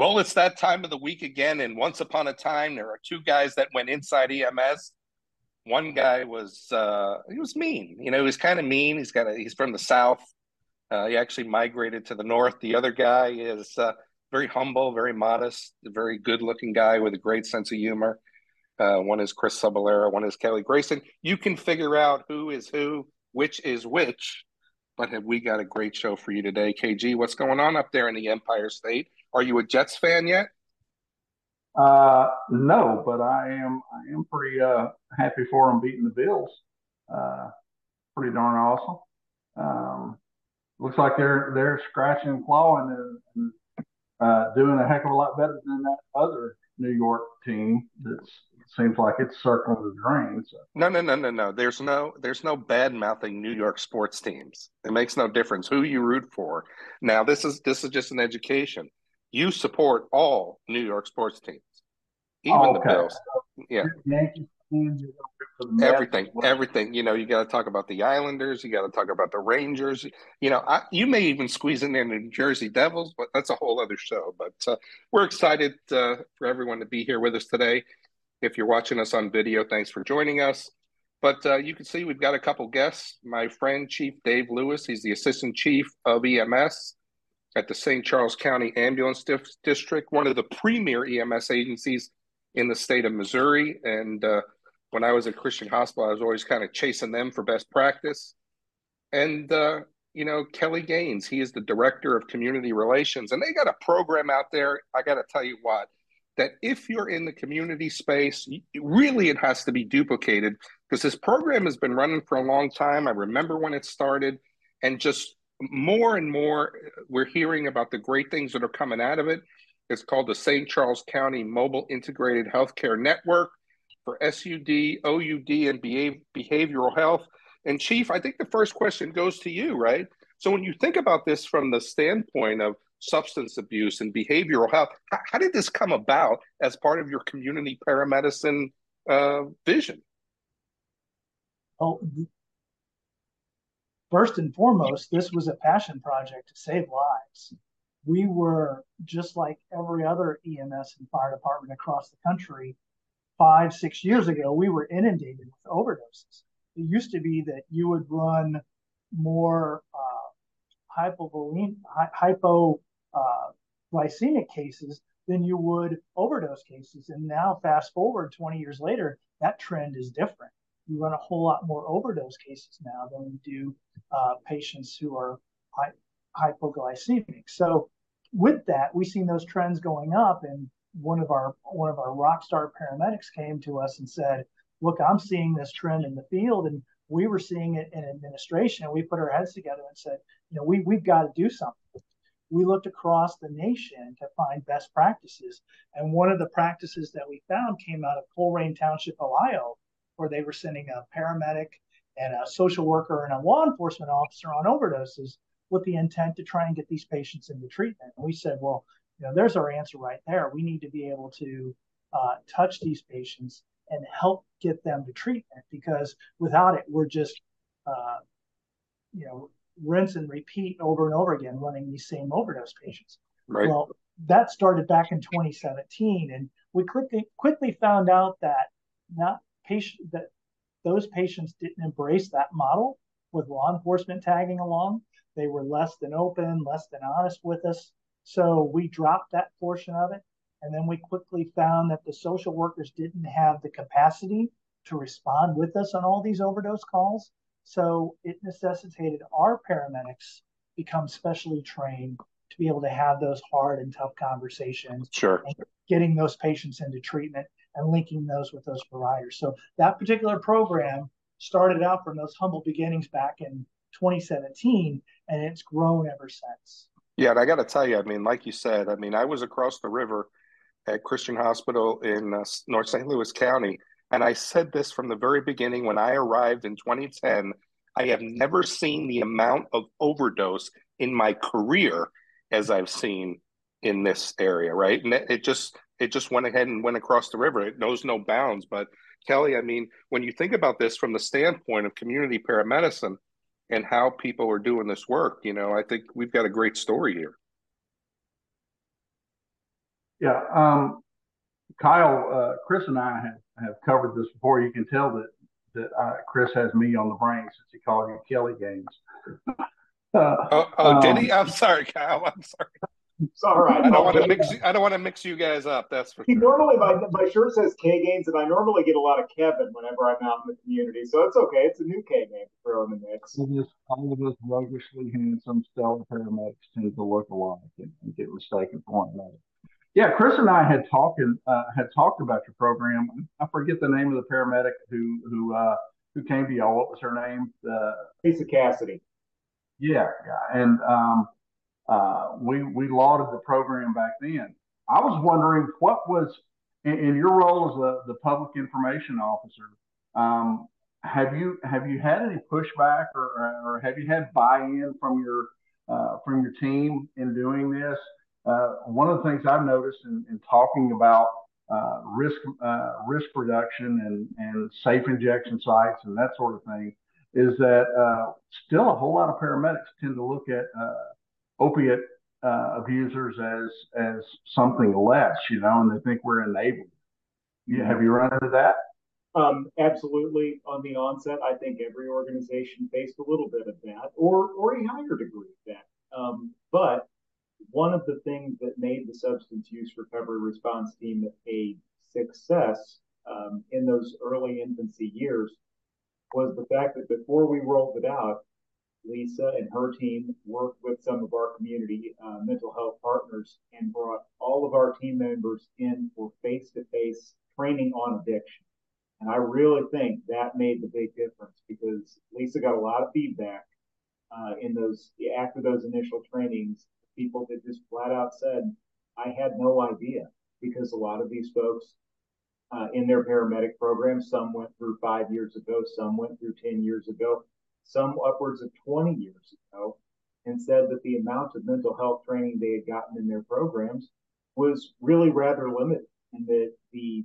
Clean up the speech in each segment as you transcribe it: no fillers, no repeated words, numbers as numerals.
Well, it's that time of the week again. And once upon a time, there are two guys that went inside EMS. One guy was, he was mean. You know, he was kind of mean. He's from the South. He actually migrated to the North. The other guy is very humble, very modest, a very good looking guy with a great sense of humor. One is Chris Cebollero, one is Kelly Grayson. You can figure out who is who, which is which. But have we got a great show for you today. KG, what's going on up there in the Empire State? Are you a Jets fan yet? No, but I am pretty happy for them beating the Bills. Pretty darn awesome. Looks like they're scratching and clawing and doing a heck of a lot better than that other New York team that seems like it's circling the drain. So. No. There's no bad mouthing New York sports teams. It makes no difference who you root for. Now this is just an education. You support all New York sports teams, even the Bills. Yeah, everything. You know, you got to talk about the Islanders. You got to talk about the Rangers. You know, you may even squeeze in the New Jersey Devils, but that's a whole other show. But we're excited for everyone to be here with us today. If you're watching us on video, thanks for joining us. But you can see we've got a couple guests. My friend, Chief Dave Lewis, he's the Assistant Chief of EMS at the St. Charles County Ambulance District, one of the premier EMS agencies in the state of Missouri. And when I was at Christian Hospital, I was always kind of chasing them for best practice. And, you know, Kelly Gaines, he is the Director of Community Relations. And they got a program out there, I got to tell you what, that if you're in the community space, really it has to be duplicated because this program has been running for a long time. I remember when it started, and just more and more we're hearing about the great things that are coming out of it. It's called the St. Charles County Mobile Integrated Healthcare Network for SUD, OUD, and behavioral health. And Chief, I think the first question goes to you, right? So when you think about this from the standpoint of substance abuse and behavioral health, how did this come about as part of your community paramedicine vision? Oh, first and foremost, this was a passion project to save lives. We were just like every other EMS and fire department across the country. 5-6 years ago, we were inundated with overdoses. It used to be that you would run more hypoglycemic cases than you would overdose cases. And now fast forward 20 years later, that trend is different. You run a whole lot more overdose cases now than we do patients who are hypoglycemic. So with that, we've seen those trends going up. And one of our rock star paramedics came to us and said, look, I'm seeing this trend in the field. And we were seeing it in administration, and we put our heads together and said, you know, we've got to do something. We looked across the nation to find best practices. And one of the practices that we found came out of Colerain Township, Ohio, where they were sending a paramedic and a social worker and a law enforcement officer on overdoses with the intent to try and get these patients into treatment. And we said, well, you know, there's our answer right there. We need to be able to touch these patients and help get them to treatment, because without it, we're just, you know, rinse and repeat over and over again, running these same overdose patients. Right. Well, that started back in 2017, and we quickly found out that those patients didn't embrace that model with law enforcement tagging along. They were less than open, less than honest with us. So we dropped that portion of it. And then we quickly found that the social workers didn't have the capacity to respond with us on all these overdose calls. So it necessitated our paramedics become specially trained to be able to have those hard and tough conversations. Sure. And getting those patients into treatment and linking those with those providers. So that particular program started out from those humble beginnings back in 2017, and it's grown ever since. Yeah, and I got to tell you, I mean, like you said, I mean, I was across the river at Christian Hospital in North St. Louis County. And I said this from the very beginning when I arrived in 2010, I have never seen the amount of overdose in my career as I've seen in this area, right? And it just went ahead and went across the river. It knows no bounds. But Kelly, I mean, when you think about this from the standpoint of community paramedicine and how people are doing this work, you know, I think we've got a great story here. Yeah. Kyle, Chris and I have covered this before. You can tell that Chris has me on the brain since he called you Kelly Gaines. Did he? I'm sorry, Kyle. I'm sorry. It's all right. I don't want to mix you guys up. That's for sure. Normally, my shirt says K Gaines, and I normally get a lot of Kevin whenever I'm out in the community. So it's okay. It's a new K Gaines to throw in the mix. All of us roguishly handsome stellar paramedics tend to look alike and get mistaken for one another. Yeah, Chris and I had talked about your program. I forget the name of the paramedic who came to y'all. What was her name? Lisa Cassidy. Yeah, and we lauded the program back then. I was wondering what was in your role as the public information officer. Have you had any pushback or have you had buy-in from your team in doing this? One of the things I've noticed in talking about risk reduction and safe injection sites and that sort of thing is that still a whole lot of paramedics tend to look at opiate abusers as something less, and they think we're enabled. Have you run into that? Absolutely. On the onset, I think every organization faced a little bit of that or a higher degree of that. But one of the things that made the substance use recovery response team a success in those early infancy years was the fact that before we rolled it out, Lisa and her team worked with some of our community mental health partners and brought all of our team members in for face-to-face training on addiction. And I really think that made the big difference because Lisa got a lot of feedback after those initial trainings. People that just flat out said, I had no idea, because a lot of these folks in their paramedic program, some went through 5 years ago, some went through 10 years ago, some upwards of 20 years ago, and said that the amount of mental health training they had gotten in their programs was really rather limited, and that the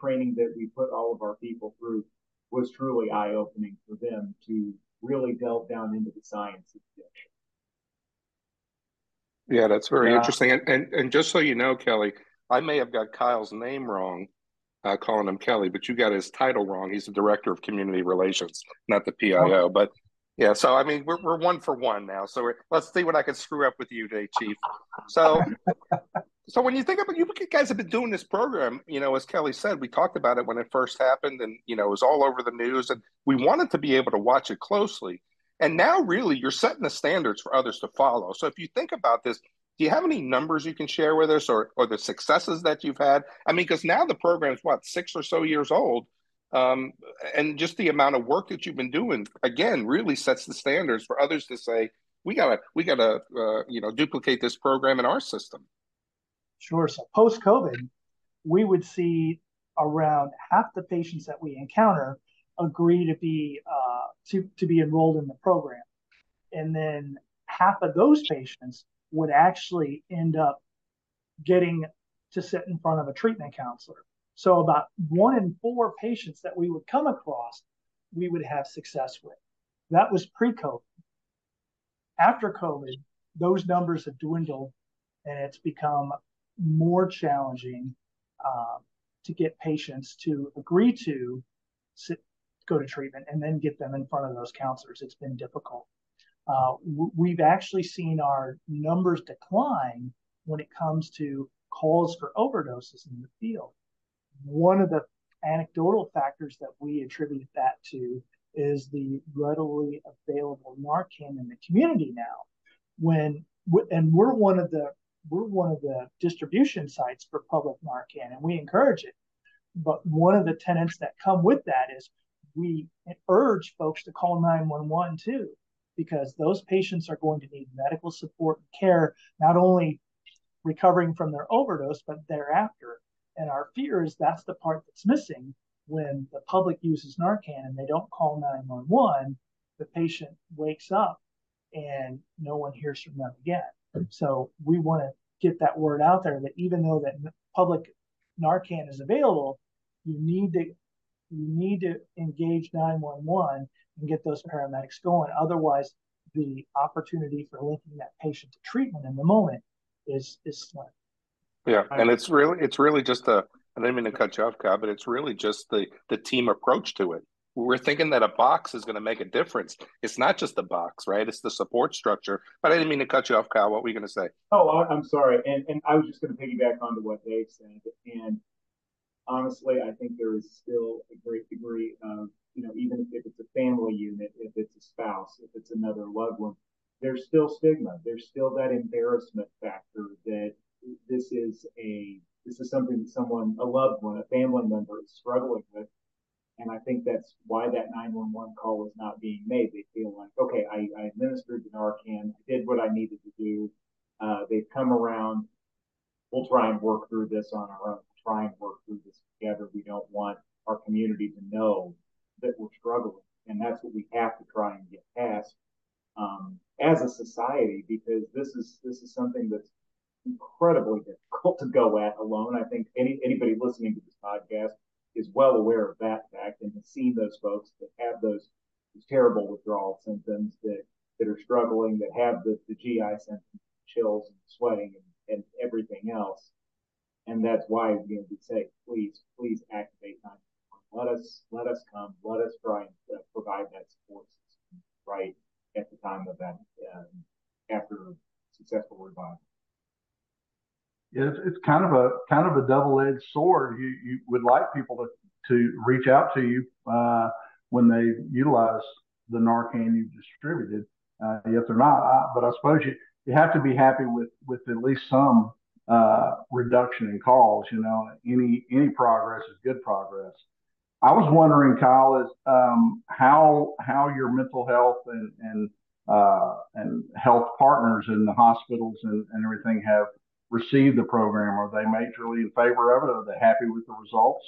training that we put all of our people through was truly eye-opening for them to really delve down into the science of addiction. Yeah, that's very interesting. And just so you know, Kelly, I may have got Kyle's name wrong, calling him Kelly, but you got his title wrong. He's the Director of Community Relations, not the PIO. But yeah, so I mean, we're one for one now. So let's see what I can screw up with you today, Chief. So when you think about, you guys have been doing this program, as Kelly said, we talked about it when it first happened, and it was all over the news, and we wanted to be able to watch it closely. And now, really, you're setting the standards for others to follow. So if you think about this, do you have any numbers you can share with us or the successes that you've had? I mean, because now the program's, 6 or so years old, and just the amount of work that you've been doing, again, really sets the standards for others to say, we gotta duplicate this program in our system. Sure. So post-COVID, we would see around half the patients that we encounter agree to be to be enrolled in the program, and then half of those patients would actually end up getting to sit in front of a treatment counselor. So about 1 in 4 patients that we would come across, we would have success with. That was pre-COVID. After COVID, those numbers have dwindled, and it's become more challenging to get patients to agree to go to treatment and then get them in front of those counselors. It's been difficult. We've actually seen our numbers decline when it comes to calls for overdoses in the field. One of the anecdotal factors that we attribute that to is the readily available Narcan in the community now. We're one of the distribution sites for public Narcan, and we encourage it. But one of the tenets that come with that is we urge folks to call 911 too, because those patients are going to need medical support and care, not only recovering from their overdose, but thereafter. And our fear is that's the part that's missing when the public uses Narcan and they don't call 911, the patient wakes up and no one hears from them again. So we want to get that word out there that even though that public Narcan is available, you need to engage 911 and get those paramedics going. Otherwise, the opportunity for linking that patient to treatment in the moment is slim. Yeah, and it's really just a, I didn't mean to cut you off, Kyle, but it's really just the team approach to it. We're thinking that a box is going to make a difference. It's not just the box, right? It's the support structure. But I didn't mean to cut you off, Kyle. What were you going to say? Oh, I'm sorry. And I was just going to piggyback onto what Dave said. And honestly, I think there is still a great degree of, even if it's a family unit, if it's a spouse, if it's another loved one, there's still stigma. There's still that embarrassment factor that this is something that someone, a loved one, a family member is struggling with. And I think that's why that 911 call was not being made. They feel like, okay, I administered the Narcan, I did what I needed to do. They've come around. We'll try and work through this on our own. We'll try and work through this together. We don't want our community to know that we're struggling. And that's what we have to try and get past as a society, because this is something that's incredibly difficult to go at alone. I think anybody listening to this podcast is well aware of that fact, and has seen those folks that have those terrible withdrawal symptoms, that are struggling, that have the GI symptoms, chills and sweating and everything else. And that's why we say, please activate 911. Let us come. Let us try and provide that support system right at the time of that after successful revival. It's kind of a double-edged sword. You would like people to reach out to you when they utilize the Narcan you've distributed, yet they're not. But I suppose you have to be happy with at least some reduction in calls. Any progress is good progress. I was wondering, Kyle, is how your mental health and health partners in the hospitals and everything have receive the program? Are they majorly in favor of it? Are they happy with the results?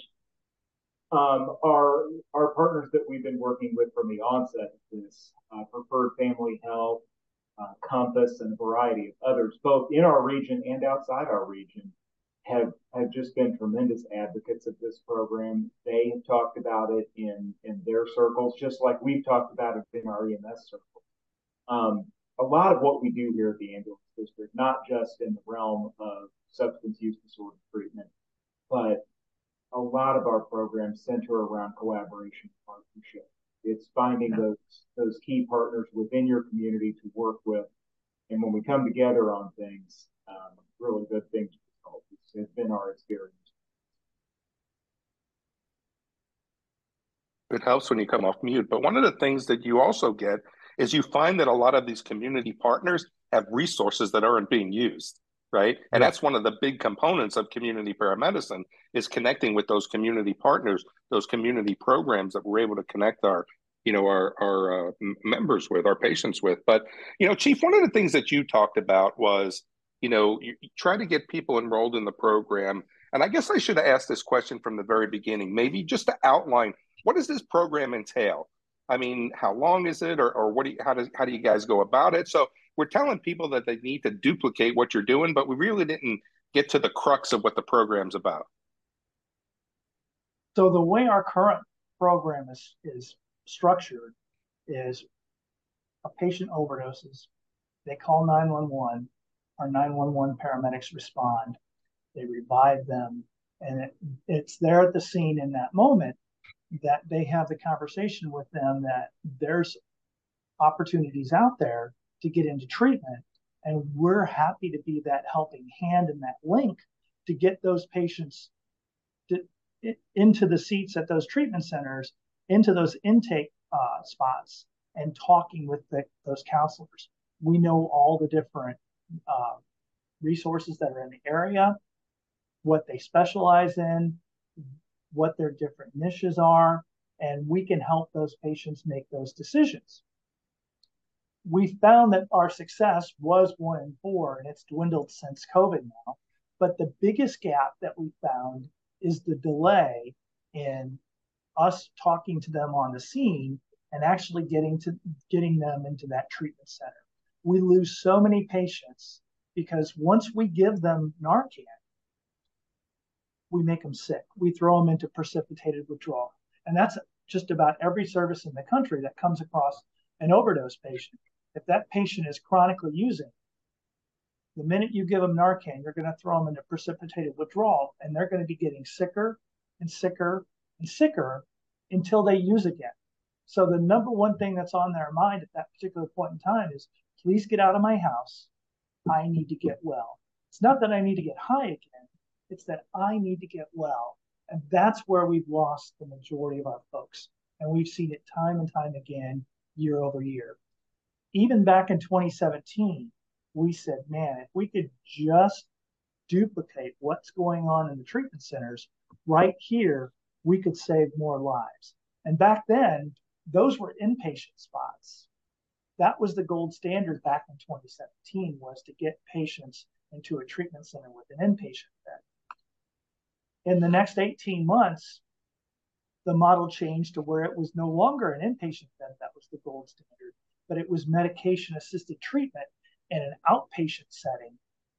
Our partners that we've been working with from the onset of this, Preferred Family Health, Compass, and a variety of others, both in our region and outside our region, have just been tremendous advocates of this program. They have talked about it in their circles, just like we've talked about it in our EMS circles. A lot of what we do here at the ambulance district, not just in the realm of substance use disorder treatment, but a lot of our programs center around collaboration and partnership. It's finding those key partners within your community to work with. And when we come together on things, really good things result. It's been our experience. It helps when you come off mute. But one of the things that you also get is you find that a lot of these community partners have resources that aren't being used, right? And that's one of the big components of community paramedicine, is connecting with those community partners, those community programs that we're able to connect our members with, our patients with. But, Chief, one of the things that you talked about was, you try to get people enrolled in the program. And I guess I should have asked this question from the very beginning, maybe just to outline, what does this program entail? I mean, how long is it, or what? How do you guys go about it? So we're telling people that they need to duplicate what you're doing, but we really didn't get to the crux of what the program's about. So the way our current program is structured is a patient overdoses. They call 911. Our 911 paramedics respond. They revive them. And it's there at the scene in that moment that they have the conversation with them that there's opportunities out there to get into treatment. And we're happy to be that helping hand and that link to get those patients into the seats at those treatment centers, into those intake spots, and talking with those counselors. We know all the different resources that are in the area, what they specialize in, what their different niches are, and we can help those patients make those decisions. We found that our success was 1 in 4, and it's dwindled since COVID now. But the biggest gap that we found is the delay in us talking to them on the scene and actually getting them into that treatment center. We lose so many patients because once we give them Narcan, we make them sick. We throw them into precipitated withdrawal. And that's just about every service in the country that comes across an overdose patient. If that patient is chronically using, The minute you give them Narcan, you're going to throw them into precipitated withdrawal, and they're going to be getting sicker and sicker and sicker until they use again. So the number one thing that's on their mind at that particular point in time is, please get out of my house. I need to get well. It's not that I need to get high again. It's that I need to get well. And that's where we've lost the majority of our folks. And we've seen it time and time again, year over year. Even back in 2017, we said, man, if we could just duplicate what's going on in the treatment centers right here, we could save more lives. And back then, those were inpatient spots. That was the gold standard back in 2017, was to get patients into a treatment center with an inpatient bed. In the next 18 months, the model changed to where it was no longer an inpatient bed that was the gold standard, but it was medication-assisted treatment in an outpatient setting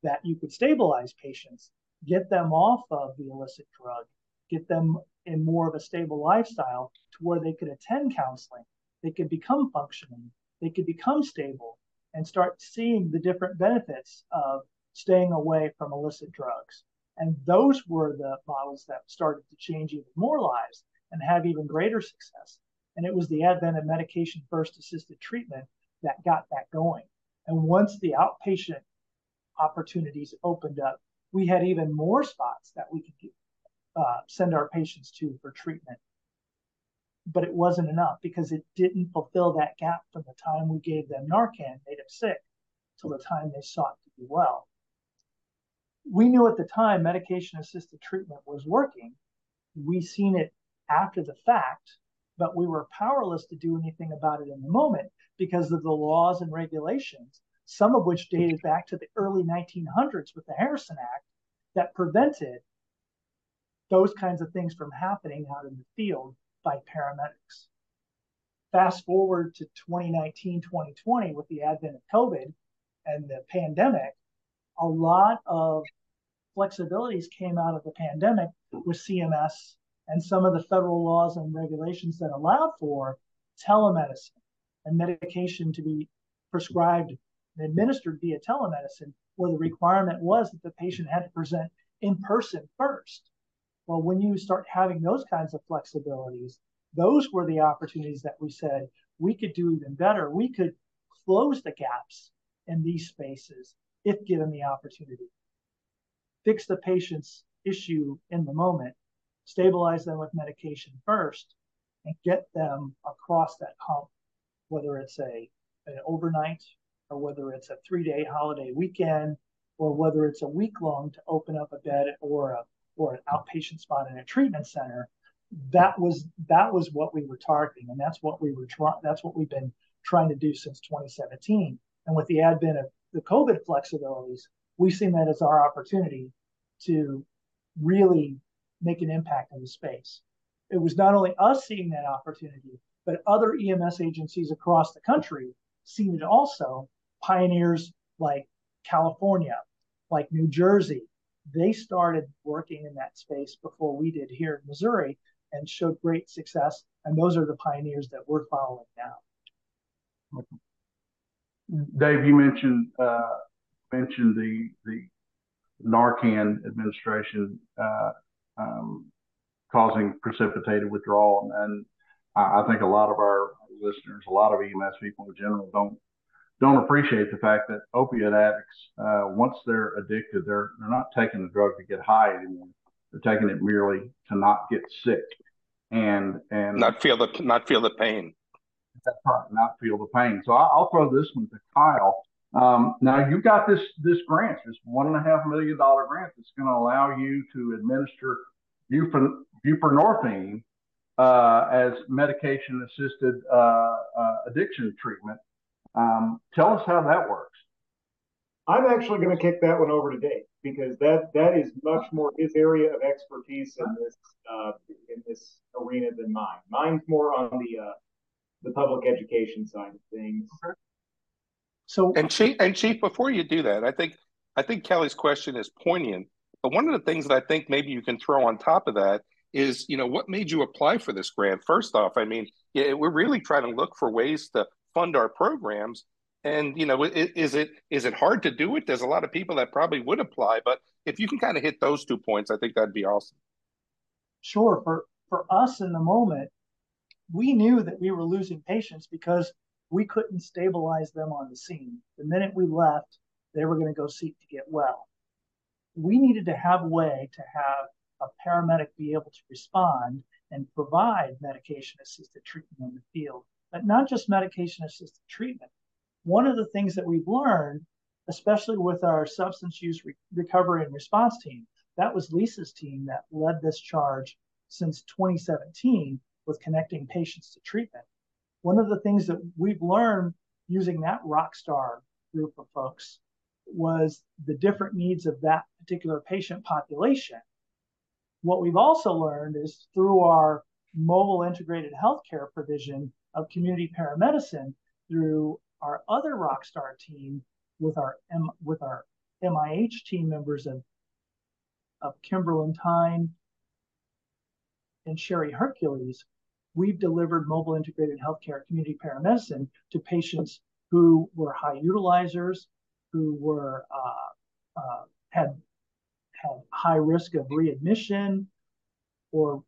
that you could stabilize patients, get them off of the illicit drug, get them in more of a stable lifestyle to where they could attend counseling, they could become functioning, they could become stable, and start seeing the different benefits of staying away from illicit drugs. And those were the models that started to change even more lives and have even greater success. And it was the advent of medication-first assisted treatment that got that going. And once the outpatient opportunities opened up, we had even more spots that we could send our patients to for treatment. But it wasn't enough, because it didn't fulfill that gap from the time we gave them Narcan, made them sick, till the time they sought to be well. We knew at the time medication-assisted treatment was working. We seen it after the fact, but we were powerless to do anything about it in the moment because of the laws and regulations, some of which dated back to the early 1900s with the Harrison Act, that prevented those kinds of things from happening out in the field by paramedics. Fast forward to 2019, 2020 with the advent of COVID and the pandemic, a lot of flexibilities came out of the pandemic with CMS and some of the federal laws and regulations that allowed for telemedicine and medication to be prescribed and administered via telemedicine, where the requirement was that the patient had to present in person first. Well, when you start having those kinds of flexibilities, those were the opportunities that we said we could do even better. We could close the gaps in these spaces if given the opportunity. Fix the patient's issue in the moment, stabilize them with medication first, and get them across that hump, whether it's an overnight, or whether it's a 3-day holiday weekend, or whether it's a week long to open up a bed or an outpatient spot in a treatment center. That was what we were targeting, and that's what we've been trying to do since 2017. And with the advent of the COVID flexibilities, we've seen that as our opportunity to really make an impact in the space. It was not only us seeing that opportunity, but other EMS agencies across the country seen it also. Pioneers like California, like New Jersey, they started working in that space before we did here in Missouri and showed great success. And those are the pioneers that we're following now. Dave, you mentioned the Narcan administration causing precipitated withdrawal, and I think a lot of our listeners, a lot of EMS people in general, don't appreciate the fact that opiate addicts, once they're addicted, they're not taking the drug to get high anymore. They're taking it merely to not get sick and not feel the pain. That's right, not feel the pain. So I'll throw this one to Kyle. Now you got this grant, this $1.5 million grant that's going to allow you to administer buprenorphine as medication-assisted addiction treatment. Tell us how that works. I'm actually going to kick that one over to Dave, because that is much more his area of expertise in this arena than mine. Mine's more on the public education side of things. Okay. So, Chief, before you do that, I think Kelly's question is poignant. But one of the things that I think maybe you can throw on top of that is, what made you apply for this grant? First off, we're really trying to look for ways to fund our programs, And, you know, is it hard to do it? There's a lot of people that probably would apply, but if you can kind of hit those 2 points, I think that'd be awesome. Sure. For us in the moment, we knew that we were losing patients because we couldn't stabilize them on the scene. The minute we left, they were going to go seek to get well. We needed to have a way to have a paramedic be able to respond and provide medication-assisted treatment in the field, but not just medication-assisted treatment. One of the things that we've learned, especially with our substance use recovery and response team, that was Lisa's team that led this charge since 2017 with connecting patients to treatment. One of the things that we've learned using that rock star group of folks was the different needs of that particular patient population. What we've also learned is through our mobile integrated healthcare provision of community paramedicine, through our other rock star team with our MIH team members of Kimberly Tyne and Sherry Hercules, we've delivered mobile integrated healthcare community paramedicine to patients who were high utilizers, who were had high risk of readmission or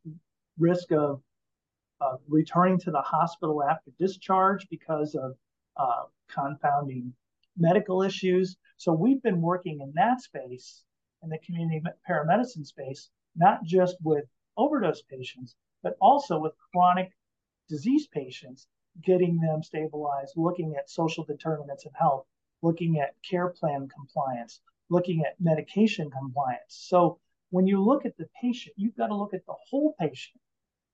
risk of returning to the hospital after discharge because of confounding medical issues. So we've been working in that space, in the community paramedicine space, not just with overdose patients, but also with chronic disease patients, getting them stabilized, looking at social determinants of health, looking at care plan compliance, looking at medication compliance. So when you look at the patient, you've got to look at the whole patient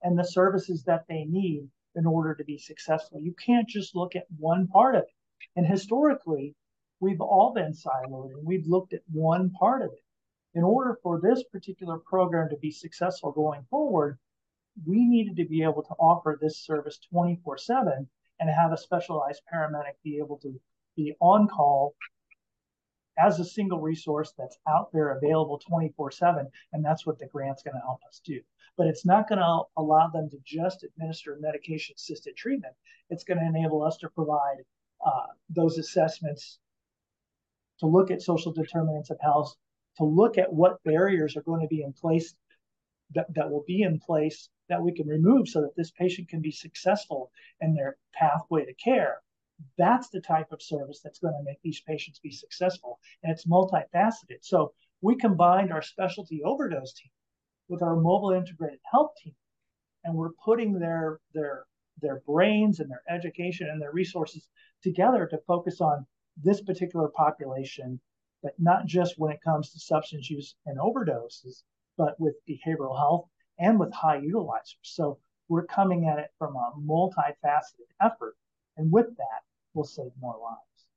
and the services that they need in order to be successful. You can't just look at one part of it. And historically, we've all been siloed and we've looked at one part of it. In order for this particular program to be successful going forward, we needed to be able to offer this service 24/7 and have a specialized paramedic be able to be on call as a single resource that's out there available 24/7, and that's what the grant's going to help us do. But it's not going to allow them to just administer medication-assisted treatment. It's going to enable us to provide those assessments, to look at social determinants of health, to look at what barriers are going to be in place, that will be in place that we can remove so that this patient can be successful in their pathway to care. That's the type of service that's going to make these patients be successful, and it's multifaceted. So we combined our specialty overdose team with our mobile integrated health team, and we're putting their brains and their education and their resources together to focus on this particular population, but not just when it comes to substance use and overdoses, but with behavioral health and with high utilizers. So we're coming at it from a multifaceted effort. And with that, we'll save more lives.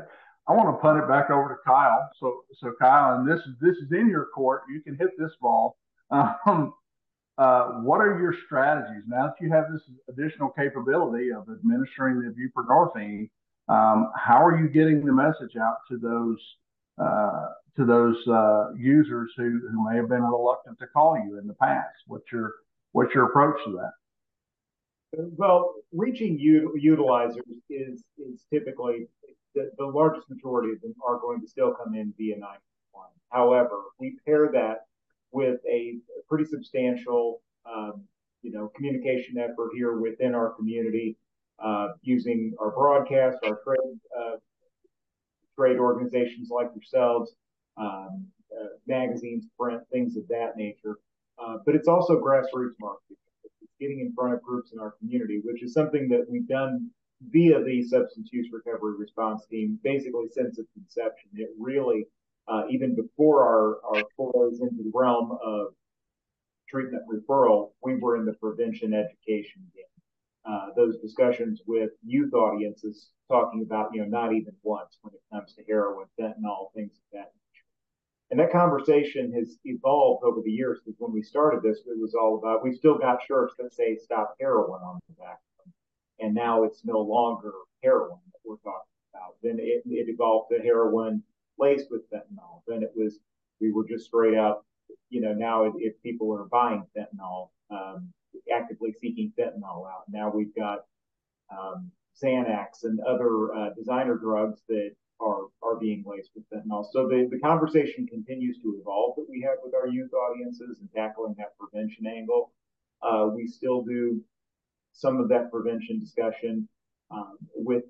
Okay. I want to punt it back over to Kyle. So Kyle, and this is in your court. You can hit this ball. What are your strategies now that you have this additional capability of administering the buprenorphine? How are you getting the message out to those users who may have been reluctant to call you in the past? What's your approach to that? Well, reaching utilizers is typically the largest majority of them are going to still come in via 911. However, we pair that with a pretty substantial, communication effort here within our community, using our broadcast, our trade organizations like yourselves, magazines, print, things of that nature. But it's also grassroots marketing. Getting in front of groups in our community, which is something that we've done via the substance use recovery response team basically since its inception. It really, even before our forays into the realm of treatment referral, we were in the prevention education game. Those discussions with youth audiences talking about, not even once when it comes to heroin, fentanyl, things of that nature. And that conversation has evolved over the years, because when we started this, it was all about, we've still got shirts that say stop heroin on the back of them. And now it's no longer heroin that we're talking about. Then it evolved to heroin laced with fentanyl. Then it was, we were just straight up, now if people are buying fentanyl, actively seeking fentanyl out. Now we've got Xanax and other designer drugs that are being laced with fentanyl. So the conversation continues to evolve that we have with our youth audiences and tackling that prevention angle. We still do some of that prevention discussion with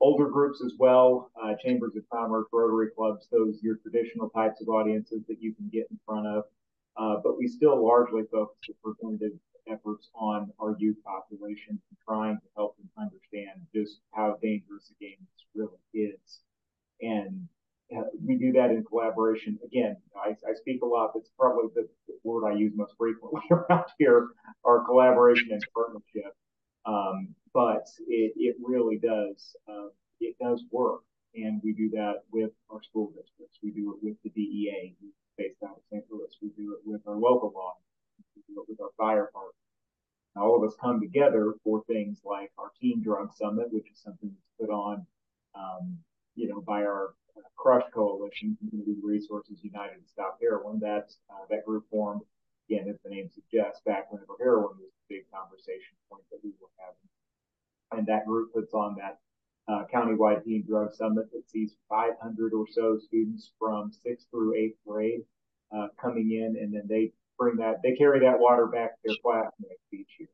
older groups as well, chambers of commerce, Rotary clubs, those your traditional types of audiences that you can get in front of. But we still largely focus the preventative efforts on our youth population and trying to help them understand just how dangerous the game really is. And we do that in collaboration. Again, I speak a lot. It's probably the word I use most frequently around here, our collaboration and partnership. But it really does, it does work. And we do that with our school districts. We do it with the DEA, who's based out of St. Louis. We do it with our local law. We do it with our fire department. And all of us come together for things like our Teen Drug Summit, which is something that's put on, by our CRUSH Coalition, Community Resources United to Stop Heroin. That group formed, again, as the name suggests, back whenever heroin was the big conversation point that we were having. And that group puts on that countywide Teen Drug Summit that sees 500 or so students from 6th through 8th grade coming in, and then they bring that, they carry that water back to their classmates each year.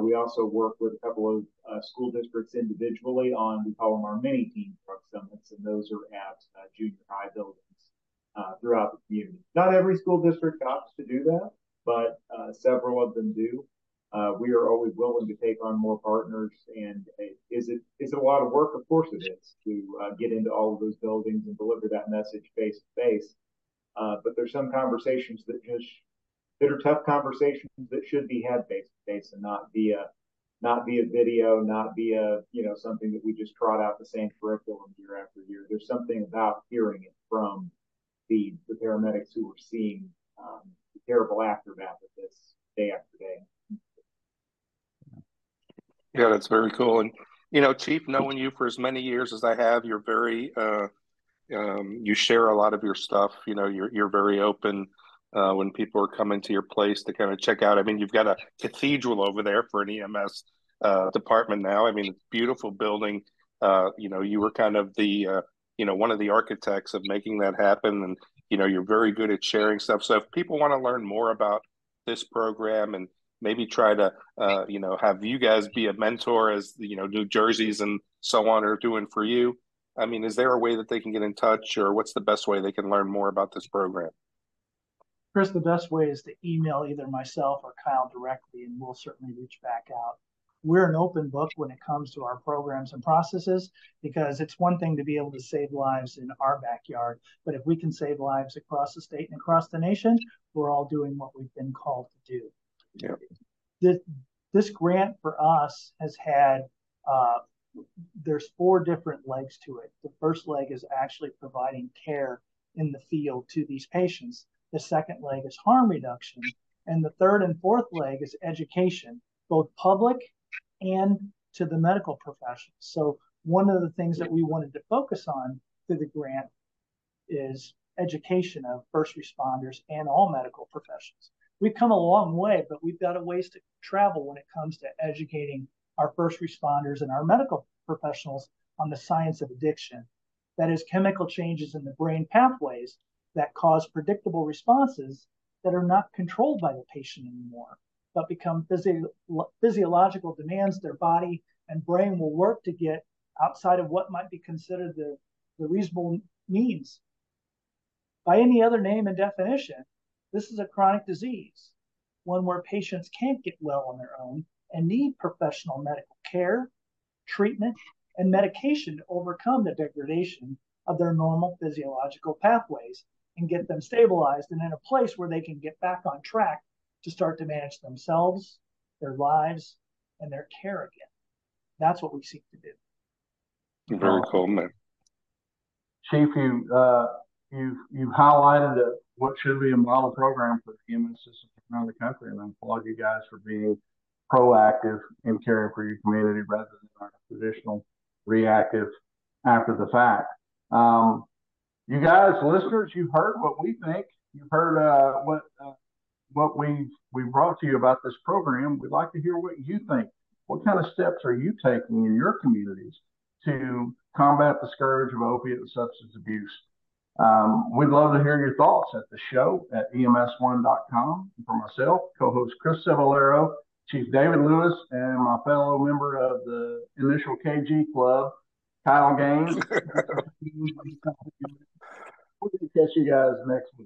We also work with a couple of school districts individually on, we call them our mini Teen Drug Summits, and those are at junior high buildings throughout the community. Not every school district opts to do that, but several of them do. We are always willing to take on more partners, and it's a lot of work, of course it is, to get into all of those buildings and deliver that message face to face. But there's some conversations that are tough conversations that should be had face to face and not via video, not via something that we just trot out the same curriculum year after year. There's something about hearing it from the paramedics who are seeing the terrible aftermath of this day after day. Yeah, that's very cool. And, Chief, knowing you for as many years as I have, you're very, you share a lot of your stuff. You're very open when people are coming to your place to kind of check out. I mean, you've got a cathedral over there for an EMS department now. I mean, it's a beautiful building. You were kind of the, one of the architects of making that happen. And, you're very good at sharing stuff. So if people want to learn more about this program and maybe try to, have you guys be a mentor as, New Jersey's and so on are doing for you. I mean, is there a way that they can get in touch, or what's the best way they can learn more about this program? Chris, the best way is to email either myself or Kyle directly, and we'll certainly reach back out. We're an open book when it comes to our programs and processes, because it's one thing to be able to save lives in our backyard, but if we can save lives across the state and across the nation, we're all doing what we've been called to do. Yeah. This grant for us has had, there's four different legs to it. The first leg is actually providing care in the field to these patients. The second leg is harm reduction. And the third and fourth leg is education, both public and to the medical professionals. So one of the things that we wanted to focus on through the grant is education of first responders and all medical professionals. We've come a long way, but we've got a ways to travel when it comes to educating our first responders and our medical professionals on the science of addiction. That is, chemical changes in the brain pathways that cause predictable responses that are not controlled by the patient anymore, but become physiological demands their body and brain will work to get outside of what might be considered the reasonable means. By any other name and definition, this is a chronic disease, one where patients can't get well on their own and need professional medical care, treatment, and medication to overcome the degradation of their normal physiological pathways and get them stabilized and in a place where they can get back on track to start to manage themselves, their lives, and their care again. That's what we seek to do. Very cool, man. Chief, you've highlighted what should be a model program for the EMS system around the country, and I applaud you guys for being proactive in caring for your community rather than our traditional reactive after the fact. You guys, listeners, you've heard what we think. You've heard what we brought to you about this program. We'd like to hear what you think. what kind of steps are you taking in your communities to combat the scourge of opiate and substance abuse? We'd love to hear your thoughts at the show at EMS1.com. For myself, co-host Chris Cebollero, Chief David Lewis, and my fellow member of the initial KG Club, Kyle Gaines. We'll catch you guys next week.